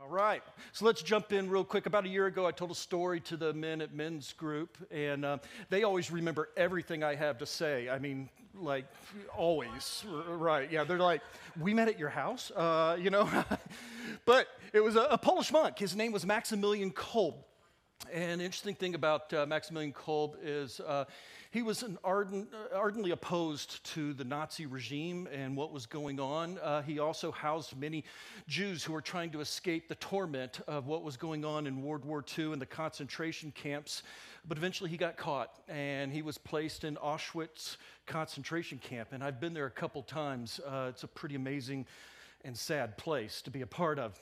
All right, so let's jump in real quick. About a year ago, I told a story to the men at men's group, and they always remember everything I have to say. I mean, like, always, right? Yeah, they're like, we met at your house, you know? But it was a Polish monk. His name was Maximilian Kolbe. And the interesting thing about Maximilian Kolbe is he was an ardently opposed to the Nazi regime and what was going on. He also housed many Jews who were trying to escape the torment of what was going on in World War II and the concentration camps. But eventually he got caught, and he was placed in Auschwitz concentration camp. And I've been there a couple times. It's a pretty amazing and sad place to be a part of.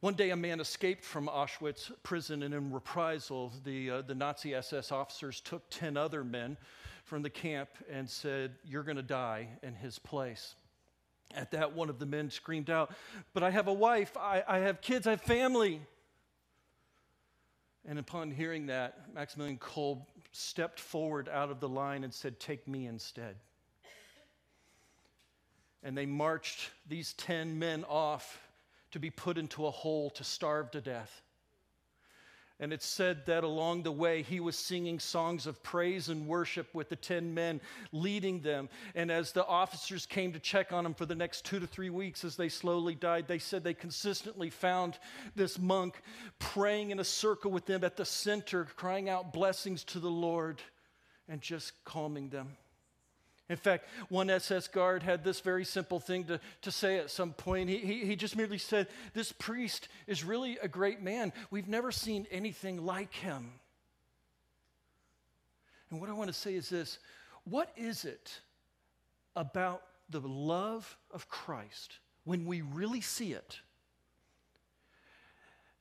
One day, a man escaped from Auschwitz prison, and in reprisal, the Nazi SS officers took 10 other men from the camp and said, "You're going to die in his place." At that, one of the men screamed out, "But I have a wife, I have kids, I have family." And upon hearing that, Maximilian Kolbe stepped forward out of the line and said, "Take me instead." And they marched these 10 men off to be put into a hole to starve to death. And it's said that along the way, he was singing songs of praise and worship with the 10 men, leading them. And as the officers came to check on him for the next 2 to 3 weeks as they slowly died, they said they consistently found this monk praying in a circle with them at the center, crying out blessings to the Lord and just calming them. In fact, one SS guard had this very simple thing to say at some point. He just merely said, "This priest is really a great man. We've never seen anything like him." And what I want to say is this: what is it about the love of Christ, when we really see it,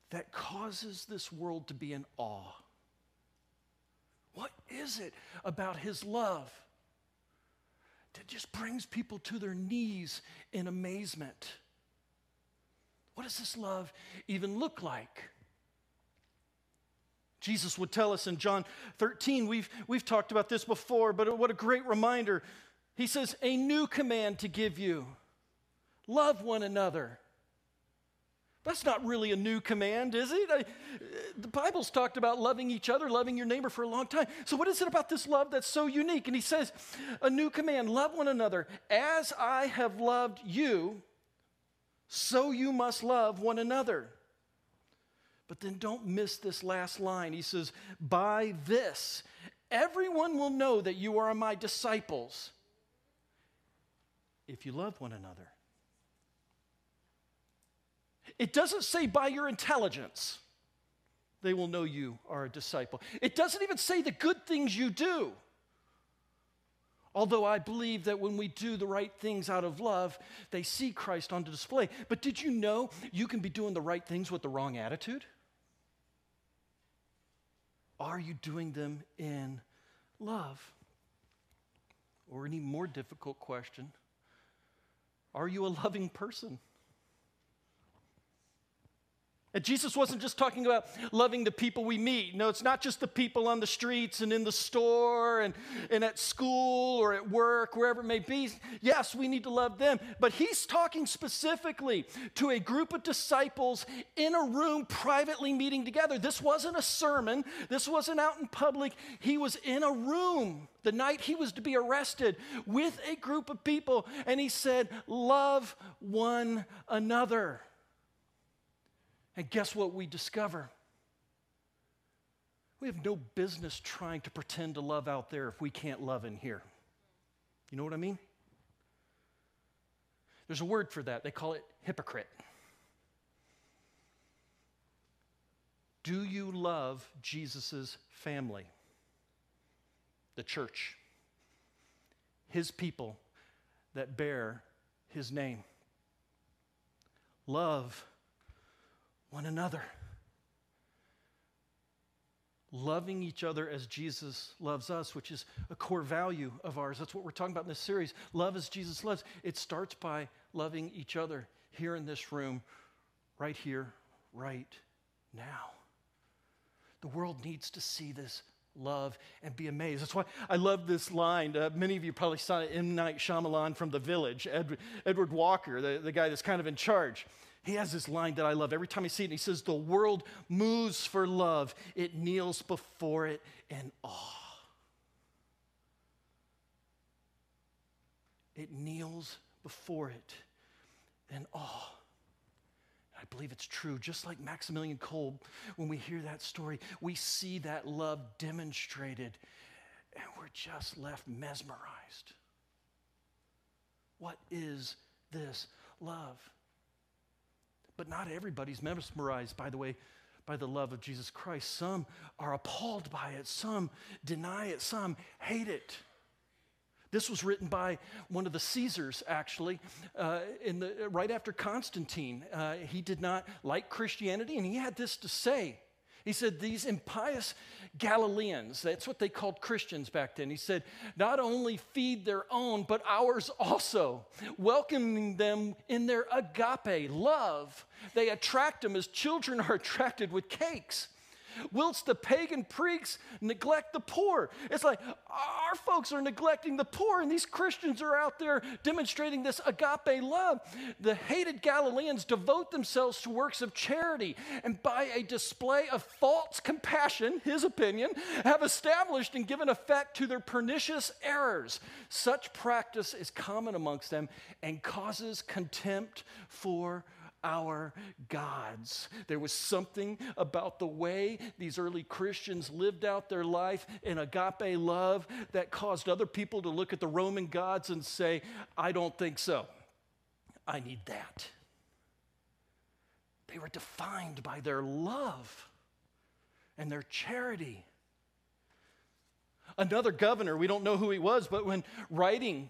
that causes this world to be in awe? What is it about his love that just brings people to their knees in amazement? What does this love even look like? Jesus would tell us in John 13, we've talked about this before, but what a great reminder. He says, "A new command to give you, love one another." That's not really a new command, is it? The Bible's talked about loving each other, loving your neighbor for a long time. So what is it about this love that's so unique? And he says, "A new command, love one another. As I have loved you, so you must love one another." But then don't miss this last line. He says, "By this, everyone will know that you are my disciples, if you love one another." It doesn't say by your intelligence they will know you are a disciple. It doesn't even say the good things you do. Although I believe that when we do the right things out of love, they see Christ on display. But did you know you can be doing the right things with the wrong attitude? Are you doing them in love? Or an even more difficult question, are you a loving person? And Jesus wasn't just talking about loving the people we meet. No, it's not just the people on the streets and in the store and at school or at work, wherever it may be. Yes, we need to love them. But he's talking specifically to a group of disciples in a room privately meeting together. This wasn't a sermon. This wasn't out in public. He was in a room the night he was to be arrested with a group of people. And he said, "Love one another." And guess what we discover? We have no business trying to pretend to love out there if we can't love in here. You know what I mean? There's a word for that. They call it hypocrite. Do you love Jesus' family? The church. His people that bear his name. Love one another. Loving each other as Jesus loves us, which is a core value of ours. That's what we're talking about in this series. Love as Jesus loves. It starts by loving each other here in this room, right here, right now. The world needs to see this love and be amazed. That's why I love this line. Many of you probably saw it, M. Night Shyamalan from The Village, Edward Walker, the guy that's kind of in charge. He has this line that I love every time I see it. He says, the world moves for love. It kneels before it in awe. It kneels before it in awe. I believe it's true. Just like Maximilian Kolbe, when we hear that story, we see that love demonstrated, and we're just left mesmerized. What is this love? But not everybody's mesmerized, by the way, by the love of Jesus Christ. Some are appalled by it. Some deny it. Some hate it. This was written by one of the Caesars, actually, right after Constantine. He did not like Christianity, and he had this to say. He said, these impious Galileans, that's what they called Christians back then. He said, not only feed their own, but ours also, welcoming them in their agape, love. They attract them as children are attracted with cakes, whilst the pagan priests neglect the poor. It's like our folks are neglecting the poor, and these Christians are out there demonstrating this agape love. The hated Galileans devote themselves to works of charity, and by a display of false compassion, his opinion, have established and given effect to their pernicious errors. Such practice is common amongst them and causes contempt for our gods. There was something about the way these early Christians lived out their life in agape love that caused other people to look at the Roman gods and say, I don't think so. I need that. They were defined by their love and their charity. Another governor, we don't know who he was, but when writing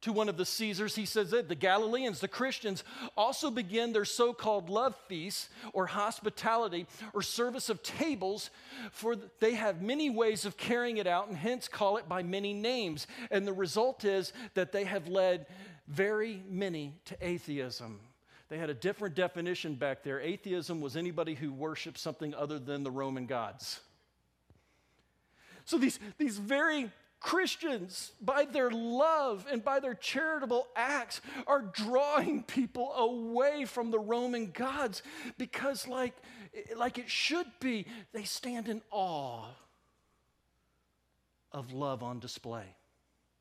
to one of the Caesars, he says that the Galileans, the Christians, also begin their so-called love feasts or hospitality or service of tables, for they have many ways of carrying it out and hence call it by many names. And the result is that they have led very many to atheism. They had a different definition back there. Atheism was anybody who worshiped something other than the Roman gods. So these very Christians, by their love and by their charitable acts, are drawing people away from the Roman gods because, like it should be, they stand in awe of love on display,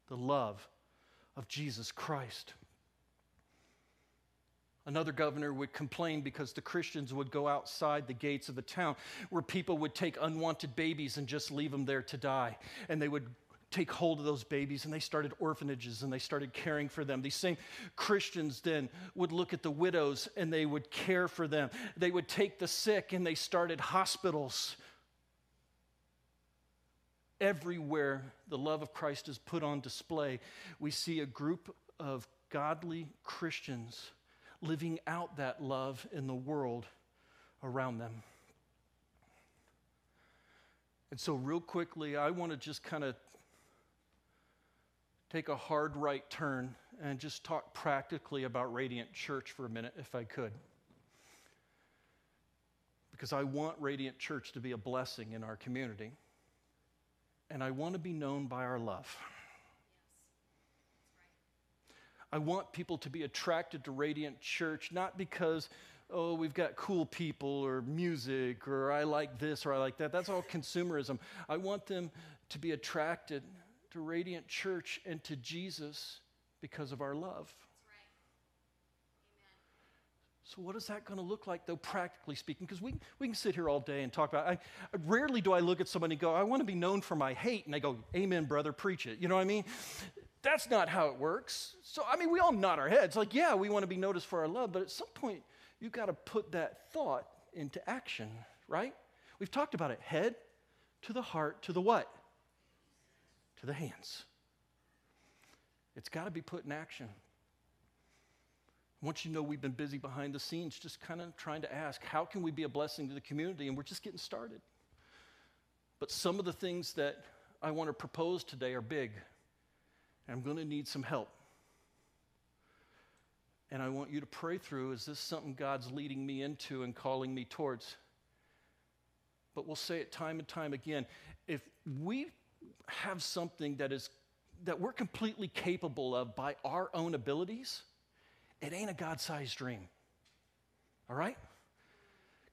the love of Jesus Christ. Another governor would complain because the Christians would go outside the gates of the town where people would take unwanted babies and just leave them there to die, and they would take hold of those babies, and they started orphanages, and they started caring for them. These same Christians then would look at the widows, and they would care for them. They would take the sick, and they started hospitals. Everywhere the love of Christ is put on display, we see a group of godly Christians living out that love in the world around them. And so real quickly, I want to just kind of take a hard right turn and just talk practically about Radiant Church for a minute, if I could. Because I want Radiant Church to be a blessing in our community. And I want to be known by our love. Yes. That's right. I want people to be attracted to Radiant Church, not because, oh, we've got cool people or music or I like this or I like that. That's all consumerism. I want them to be attracted to Radiant Church and to Jesus because of our love. That's right. Amen. So what is that going to look like, though, practically speaking? Because we can sit here all day and talk about it. Rarely do I look at somebody and go, I want to be known for my hate. And they go, amen, brother, preach it. You know what I mean? That's not how it works. So, I mean, we all nod our heads. Like, yeah, we want to be noticed for our love. But at some point, you've got to put that thought into action, right? We've talked about it. Head to the heart to the what? To the hands. It's got to be put in action. Once you know we've been busy behind the scenes, just kind of trying to ask, how can we be a blessing to the community? And we're just getting started. But some of the things that I want to propose today are big. And I'm going to need some help. And I want you to pray through, is this something God's leading me into and calling me towards? But we'll say it time and time again. If we have something that we're completely capable of by our own abilities, it ain't a God-sized dream. all right?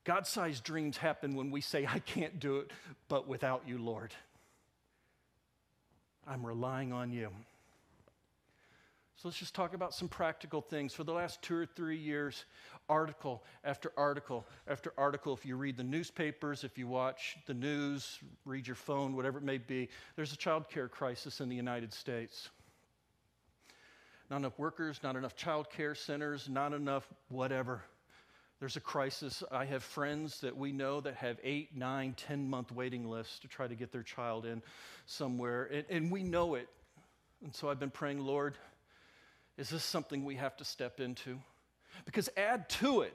God-sized dreams happen when we say, I can't do it, but without you, Lord, I'm relying on you. So let's just talk about some practical things. For the last 2 or 3 years, article after article after article, if you read the newspapers, if you watch the news, read your phone, whatever it may be, there's a child care crisis in the United States. Not enough workers, not enough child care centers, not enough whatever. There's a crisis. I have friends that we know that have 8, 9, 10-month waiting lists to try to get their child in somewhere, and we know it. And so I've been praying, Lord, is this something we have to step into? Because add to it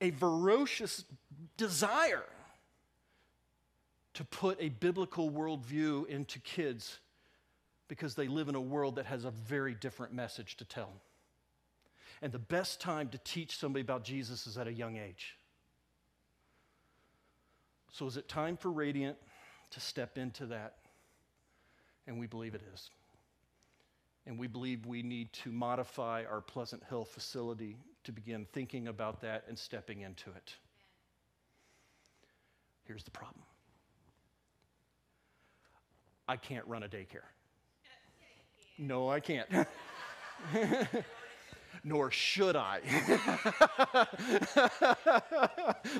a ferocious desire to put a biblical worldview into kids because they live in a world that has a very different message to tell. And the best time to teach somebody about Jesus is at a young age. So is it time for Radiant to step into that? And we believe it is. And we believe we need to modify our Pleasant Hill facility to begin thinking about that and stepping into it. Here's the problem. I can't run a daycare. No, I can't. Nor should I.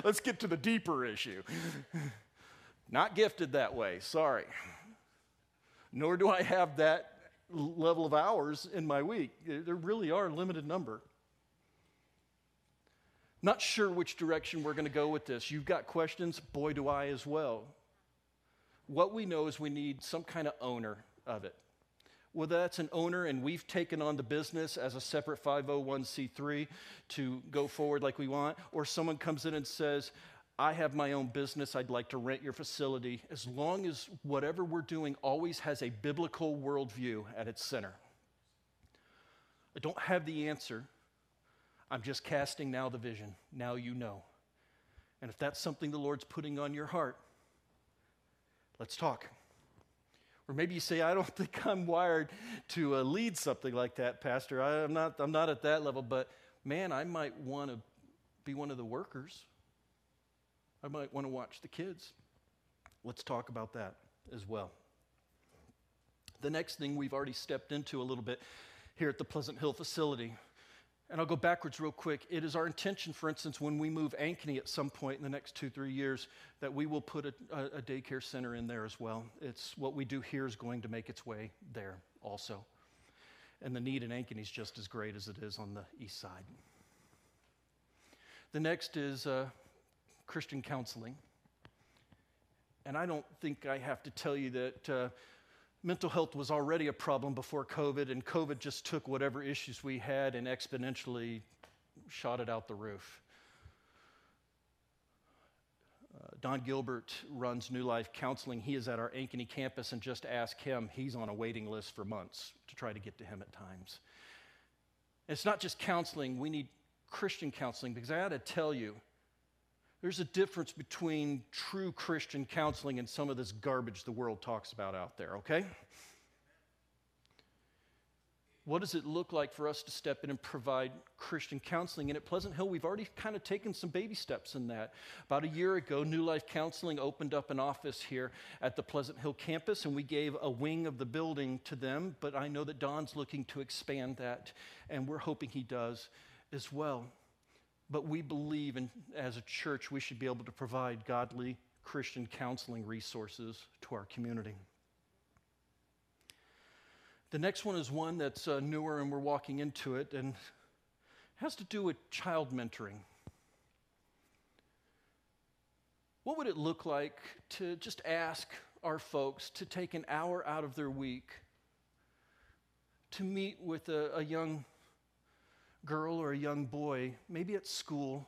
Let's get to the deeper issue. Not gifted that way, sorry. Nor do I have that level of hours in my week. There really are a limited number. Not sure which direction we're going to go with this. You've got questions, boy do I as well. What we know is we need some kind of owner of it. Whether that's an owner and we've taken on the business as a separate 501c3 to go forward like we want, or someone comes in and says, I have my own business, I'd like to rent your facility, as long as whatever we're doing always has a biblical worldview at its center. I don't have the answer. I'm just casting now the vision. Now you know. And if that's something the Lord's putting on your heart, let's talk. Or maybe you say, I don't think I'm wired to lead something like that, Pastor. I'm not at that level, but man, I might want to be one of the workers. I might want to watch the kids. Let's talk about that as well. The next thing we've already stepped into a little bit here at the Pleasant Hill facility, and I'll go backwards real quick. It is our intention, for instance, when we move Ankeny at some point in the next 2-3 years, that we will put a daycare center in there as well. It's what we do here is going to make its way there also. And the need in Ankeny is just as great as it is on the east side. The next is Christian counseling, and I don't think I have to tell you that mental health was already a problem before COVID, and COVID just took whatever issues we had and exponentially shot it out the roof. Don Gilbert runs New Life Counseling. He is at our Ankeny campus, and just ask him, he's on a waiting list for months to try to get to him at times. And it's not just counseling. We need Christian counseling, because I had to tell you, there's a difference between true Christian counseling and some of this garbage the world talks about out there, okay? What does it look like for us to step in and provide Christian counseling? And at Pleasant Hill, we've already kind of taken some baby steps in that. About a year ago, New Life Counseling opened up an office here at the Pleasant Hill campus, and we gave a wing of the building to them, but I know that Don's looking to expand that, and we're hoping he does as well. But we believe as a church, we should be able to provide godly Christian counseling resources to our community. The next one is one that's newer, and we're walking into it, and has to do with child mentoring. What would it look like to just ask our folks to take an hour out of their week to meet with a young girl or a young boy, maybe at school,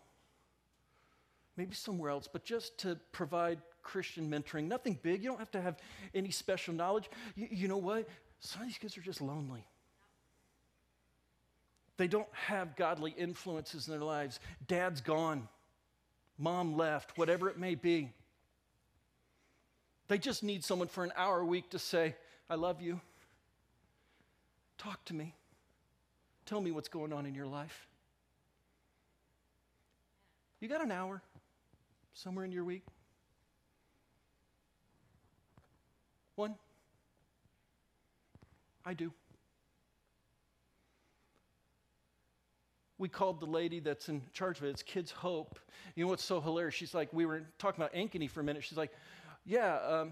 maybe somewhere else, but just to provide Christian mentoring. Nothing big. You don't have to have any special knowledge. You know what? Some of these kids are just lonely. They don't have godly influences in their lives. Dad's gone. Mom left. Whatever it may be. They just need someone for an hour a week to say, I love you. Talk to me. Tell me what's going on in your life. You got an hour somewhere in your week? One? I do. We called the lady that's in charge of it. It's Kids Hope. You know what's so hilarious? She's like, we were talking about Ankeny for a minute. She's like, yeah,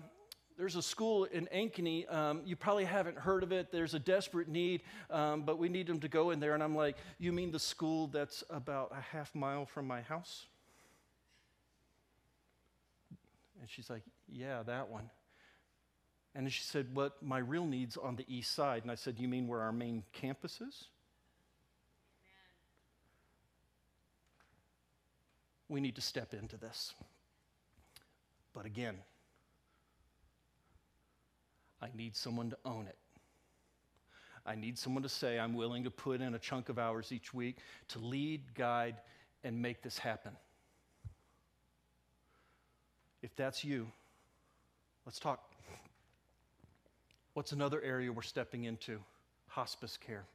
there's a school in Ankeny. You probably haven't heard of it. There's a desperate need, but we need them to go in there. And I'm like, you mean the school that's about a half mile from my house? And she's like, yeah, that one. And then she said, what my real need's on the east side. And I said, you mean where our main campus is? We need to step into this. But again, I need someone to own it. I need someone to say, I'm willing to put in a chunk of hours each week to lead, guide, and make this happen. If that's you, let's talk. What's another area we're stepping into? Hospice care.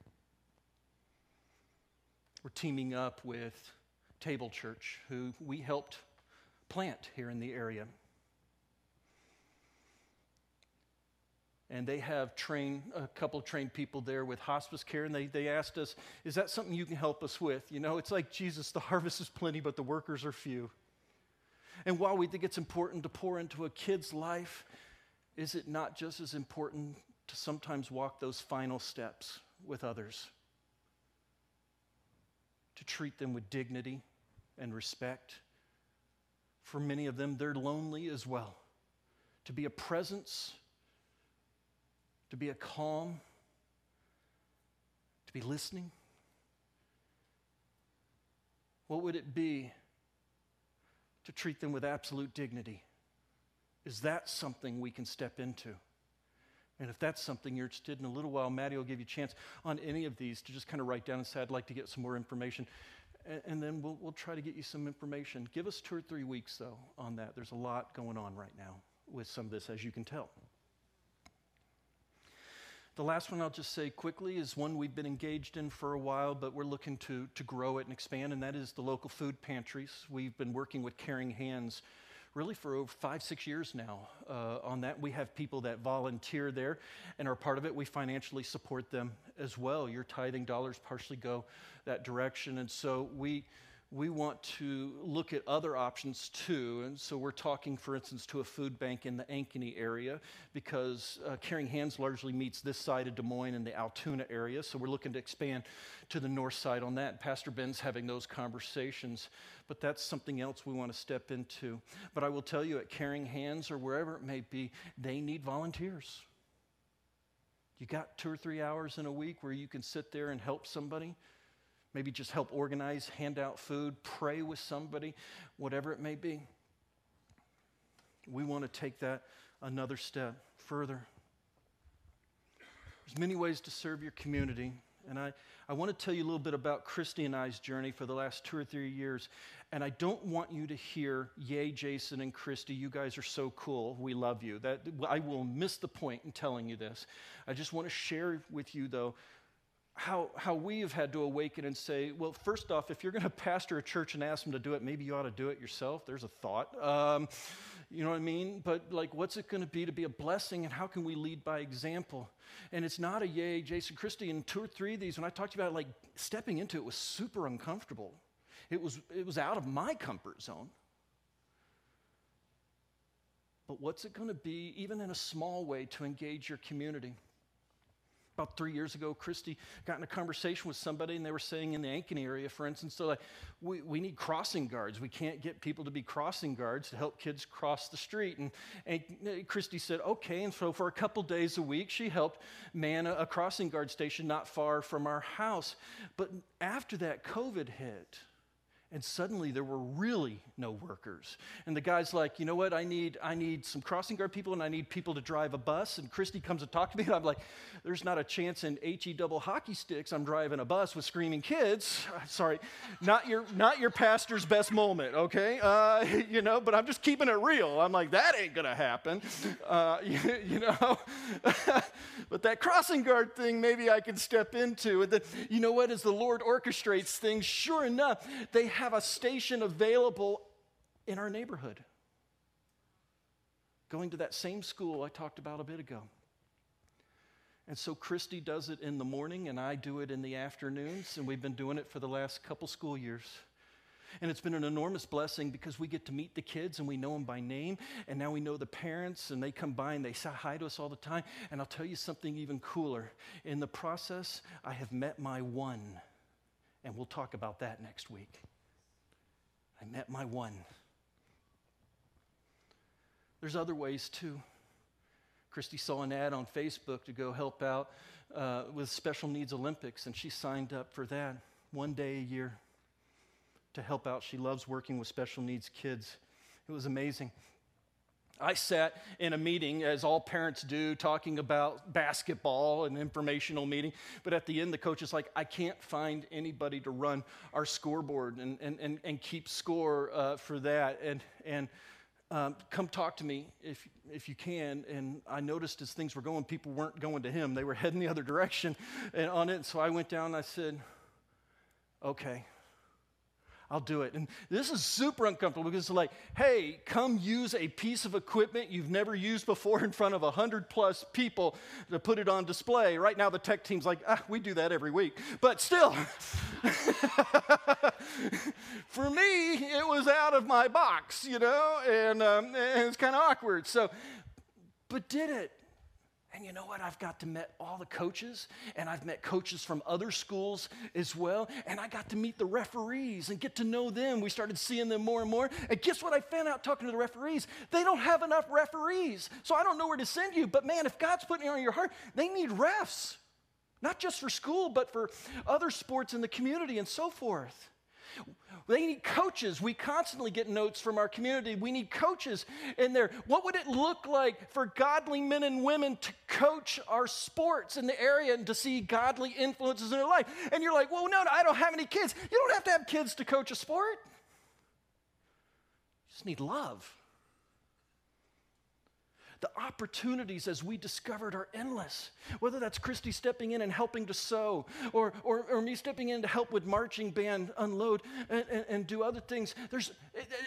We're teaming up with Table Church, who we helped plant here in the area. And they have a couple of trained people there with hospice care, and they asked us, is that something you can help us with? You know, it's like Jesus, the harvest is plenty, but the workers are few. And while we think it's important to pour into a kid's life, is it not just as important to sometimes walk those final steps with others? To treat them with dignity and respect. For many of them, they're lonely as well. To be a presence, to be a calm, to be listening. What would it be to treat them with absolute dignity? Is that something we can step into? And if that's something you're interested in, a little while, Maddie will give you a chance on any of these to just kind of write down and say, I'd like to get some more information. And then we'll try to get you some information. Give us 2 or 3 weeks, though, on that. There's a lot going on right now with some of this, as you can tell. The last one I'll just say quickly is one we've been engaged in for a while, but we're looking to grow it and expand, and that is the local food pantries. We've been working with Caring Hands really for over 5-6 years now on that. We have people that volunteer there and are part of it. We financially support them as well. Your tithing dollars partially go that direction. And so we want to look at other options too. And so we're talking, for instance, to a food bank in the Ankeny area because Caring Hands largely meets this side of Des Moines and the Altoona area. So we're looking to expand to the north side on that. Pastor Ben's having those conversations, but that's something else we want to step into. But I will tell you at Caring Hands or wherever it may be, they need volunteers. You got 2 or 3 hours in a week where you can sit there and help somebody. Maybe just help organize, hand out food, pray with somebody, whatever it may be. We want to take that another step further. There's many ways to serve your community. And I want to tell you a little bit about Christy and I's journey for the last 2 or 3 years. And I don't want you to hear, yay, Jason and Christy, you guys are so cool. We love you. That I will miss the point in telling you this. I just want to share with you, though, how we have had to awaken and say, well, first off, if you're going to pastor a church and ask them to do it, maybe you ought to do it yourself. There's a thought. You know what I mean? But, like, what's it going to be a blessing, and how can we lead by example? And it's not a yay, Jason, Christie, and 2 or 3 of these, when I talked about it, like, stepping into it was super uncomfortable. It was out of my comfort zone. But what's it going to be, even in a small way, to engage your community? About 3 years ago, Christy got in a conversation with somebody, and they were saying in the Ankeny area, for instance, so like, we need crossing guards. We can't get people to be crossing guards to help kids cross the street. And Christy said, okay, and so for a couple days a week, she helped man a crossing guard station not far from our house. But after that, COVID hit. And suddenly there were really no workers. And the guy's like, you know what, I need some crossing guard people and I need people to drive a bus. And Christy comes and talks to me and I'm like, there's not a chance in HE double hockey sticks I'm driving a bus with screaming kids. Sorry, not your pastor's best moment, okay? You know, but I'm just keeping it real. I'm like, that ain't gonna happen, you know? But that crossing guard thing maybe I can step into. And then, you know what, as the Lord orchestrates things, sure enough, they have a station available in our neighborhood. Going to that same school I talked about a bit ago. And so Christy does it in the morning, and I do it in the afternoons, and we've been doing it for the last couple school years. And it's been an enormous blessing because we get to meet the kids, and we know them by name, and now we know the parents, and they come by, and they say hi to us all the time. And I'll tell you something even cooler. In the process, I have met my one, and we'll talk about that next week. I met my one. There's other ways, too. Christy saw an ad on Facebook to go help out with Special Needs Olympics, and she signed up for that one day a year to help out. She loves working with special needs kids. It was amazing. I sat in a meeting, as all parents do, talking about basketball, an informational meeting. But at the end, the coach is like, I can't find anybody to run our scoreboard and keep score for that. And come talk to me if you can. And I noticed as things were going, people weren't going to him. They were heading the other direction and on it. And so I went down and I said, okay, I'll do it. And this is super uncomfortable because it's like, hey, come use a piece of equipment you've never used before in front of 100 plus people to put it on display. Right now the tech team's like, we do that every week. But still, for me, it was out of my box, you know, and it's kind of awkward. So, but did it. And you know what? I've got to meet all the coaches, and I've met coaches from other schools as well, and I got to meet the referees and get to know them. We started seeing them more and more, and guess what I found out talking to the referees? They don't have enough referees, so I don't know where to send you, but man, if God's putting it on your heart, they need refs, not just for school, but for other sports in the community and so forth. They need coaches. We constantly get notes from our community. We need coaches in there. What would it look like for godly men and women to coach our sports in the area and to see godly influences in their life? And you're like, well, no, I don't have any kids. You don't have to have kids to coach a sport. You just need love. The opportunities, as we discovered, are endless. Whether that's Christy stepping in and helping to sew, or me stepping in to help with marching band, unload, and do other things. There's,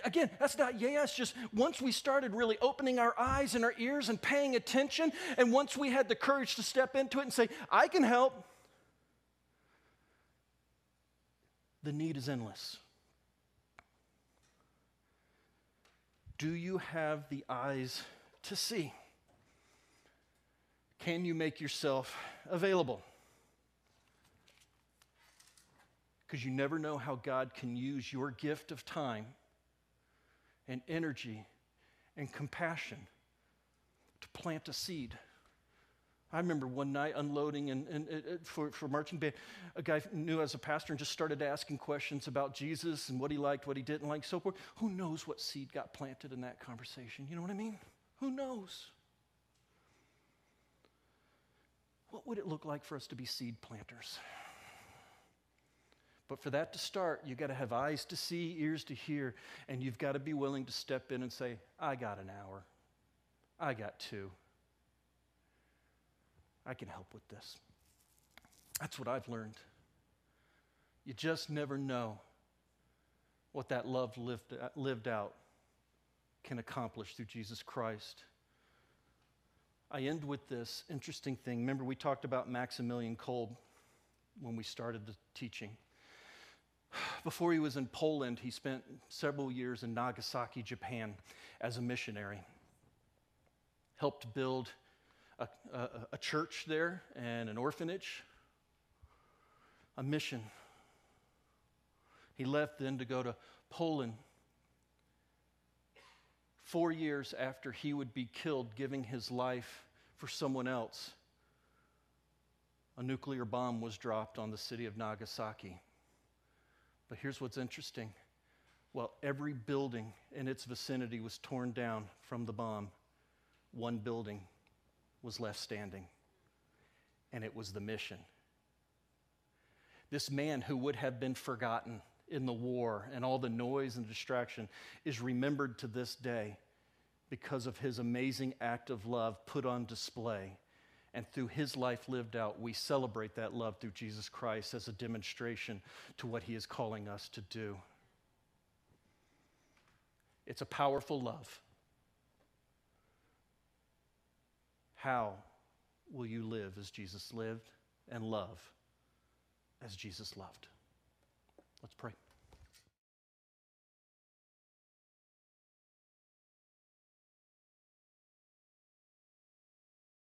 again, that's not yeah, it's just once we started really opening our eyes and our ears and paying attention, and once we had the courage to step into it and say, I can help, the need is endless. Do you have the eyes to see? Can you make yourself available? Because you never know how God can use your gift of time and energy and compassion to plant a seed. I remember one night unloading for marching band. A guy knew as a pastor and just started asking questions about Jesus and what he liked, what he didn't like, so forth. Who knows what seed got planted in that conversation? You know what I mean? Who knows? What would it look like for us to be seed planters? But for that to start, you've got to have eyes to see, ears to hear, and you've got to be willing to step in and say, I got an hour. I got two. I can help with this. That's what I've learned. You just never know what that love lived out can accomplish through Jesus Christ. I end with this interesting thing. Remember, we talked about Maximilian Kolbe when we started the teaching. Before he was in Poland, he spent several years in Nagasaki, Japan, as a missionary. Helped build a church there and an orphanage, a mission. He left then to go to Poland. 4 years after he would be killed, giving his life for someone else, a nuclear bomb was dropped on the city of Nagasaki. But here's what's interesting. While every building in its vicinity was torn down from the bomb, one building was left standing, and it was the mission. This man who would have been forgotten in the war and all the noise and distraction is remembered to this day because of his amazing act of love put on display. And through his life lived out, we celebrate that love through Jesus Christ as a demonstration to what he is calling us to do. It's a powerful love. How will you live as Jesus lived and love as Jesus loved? Let's pray.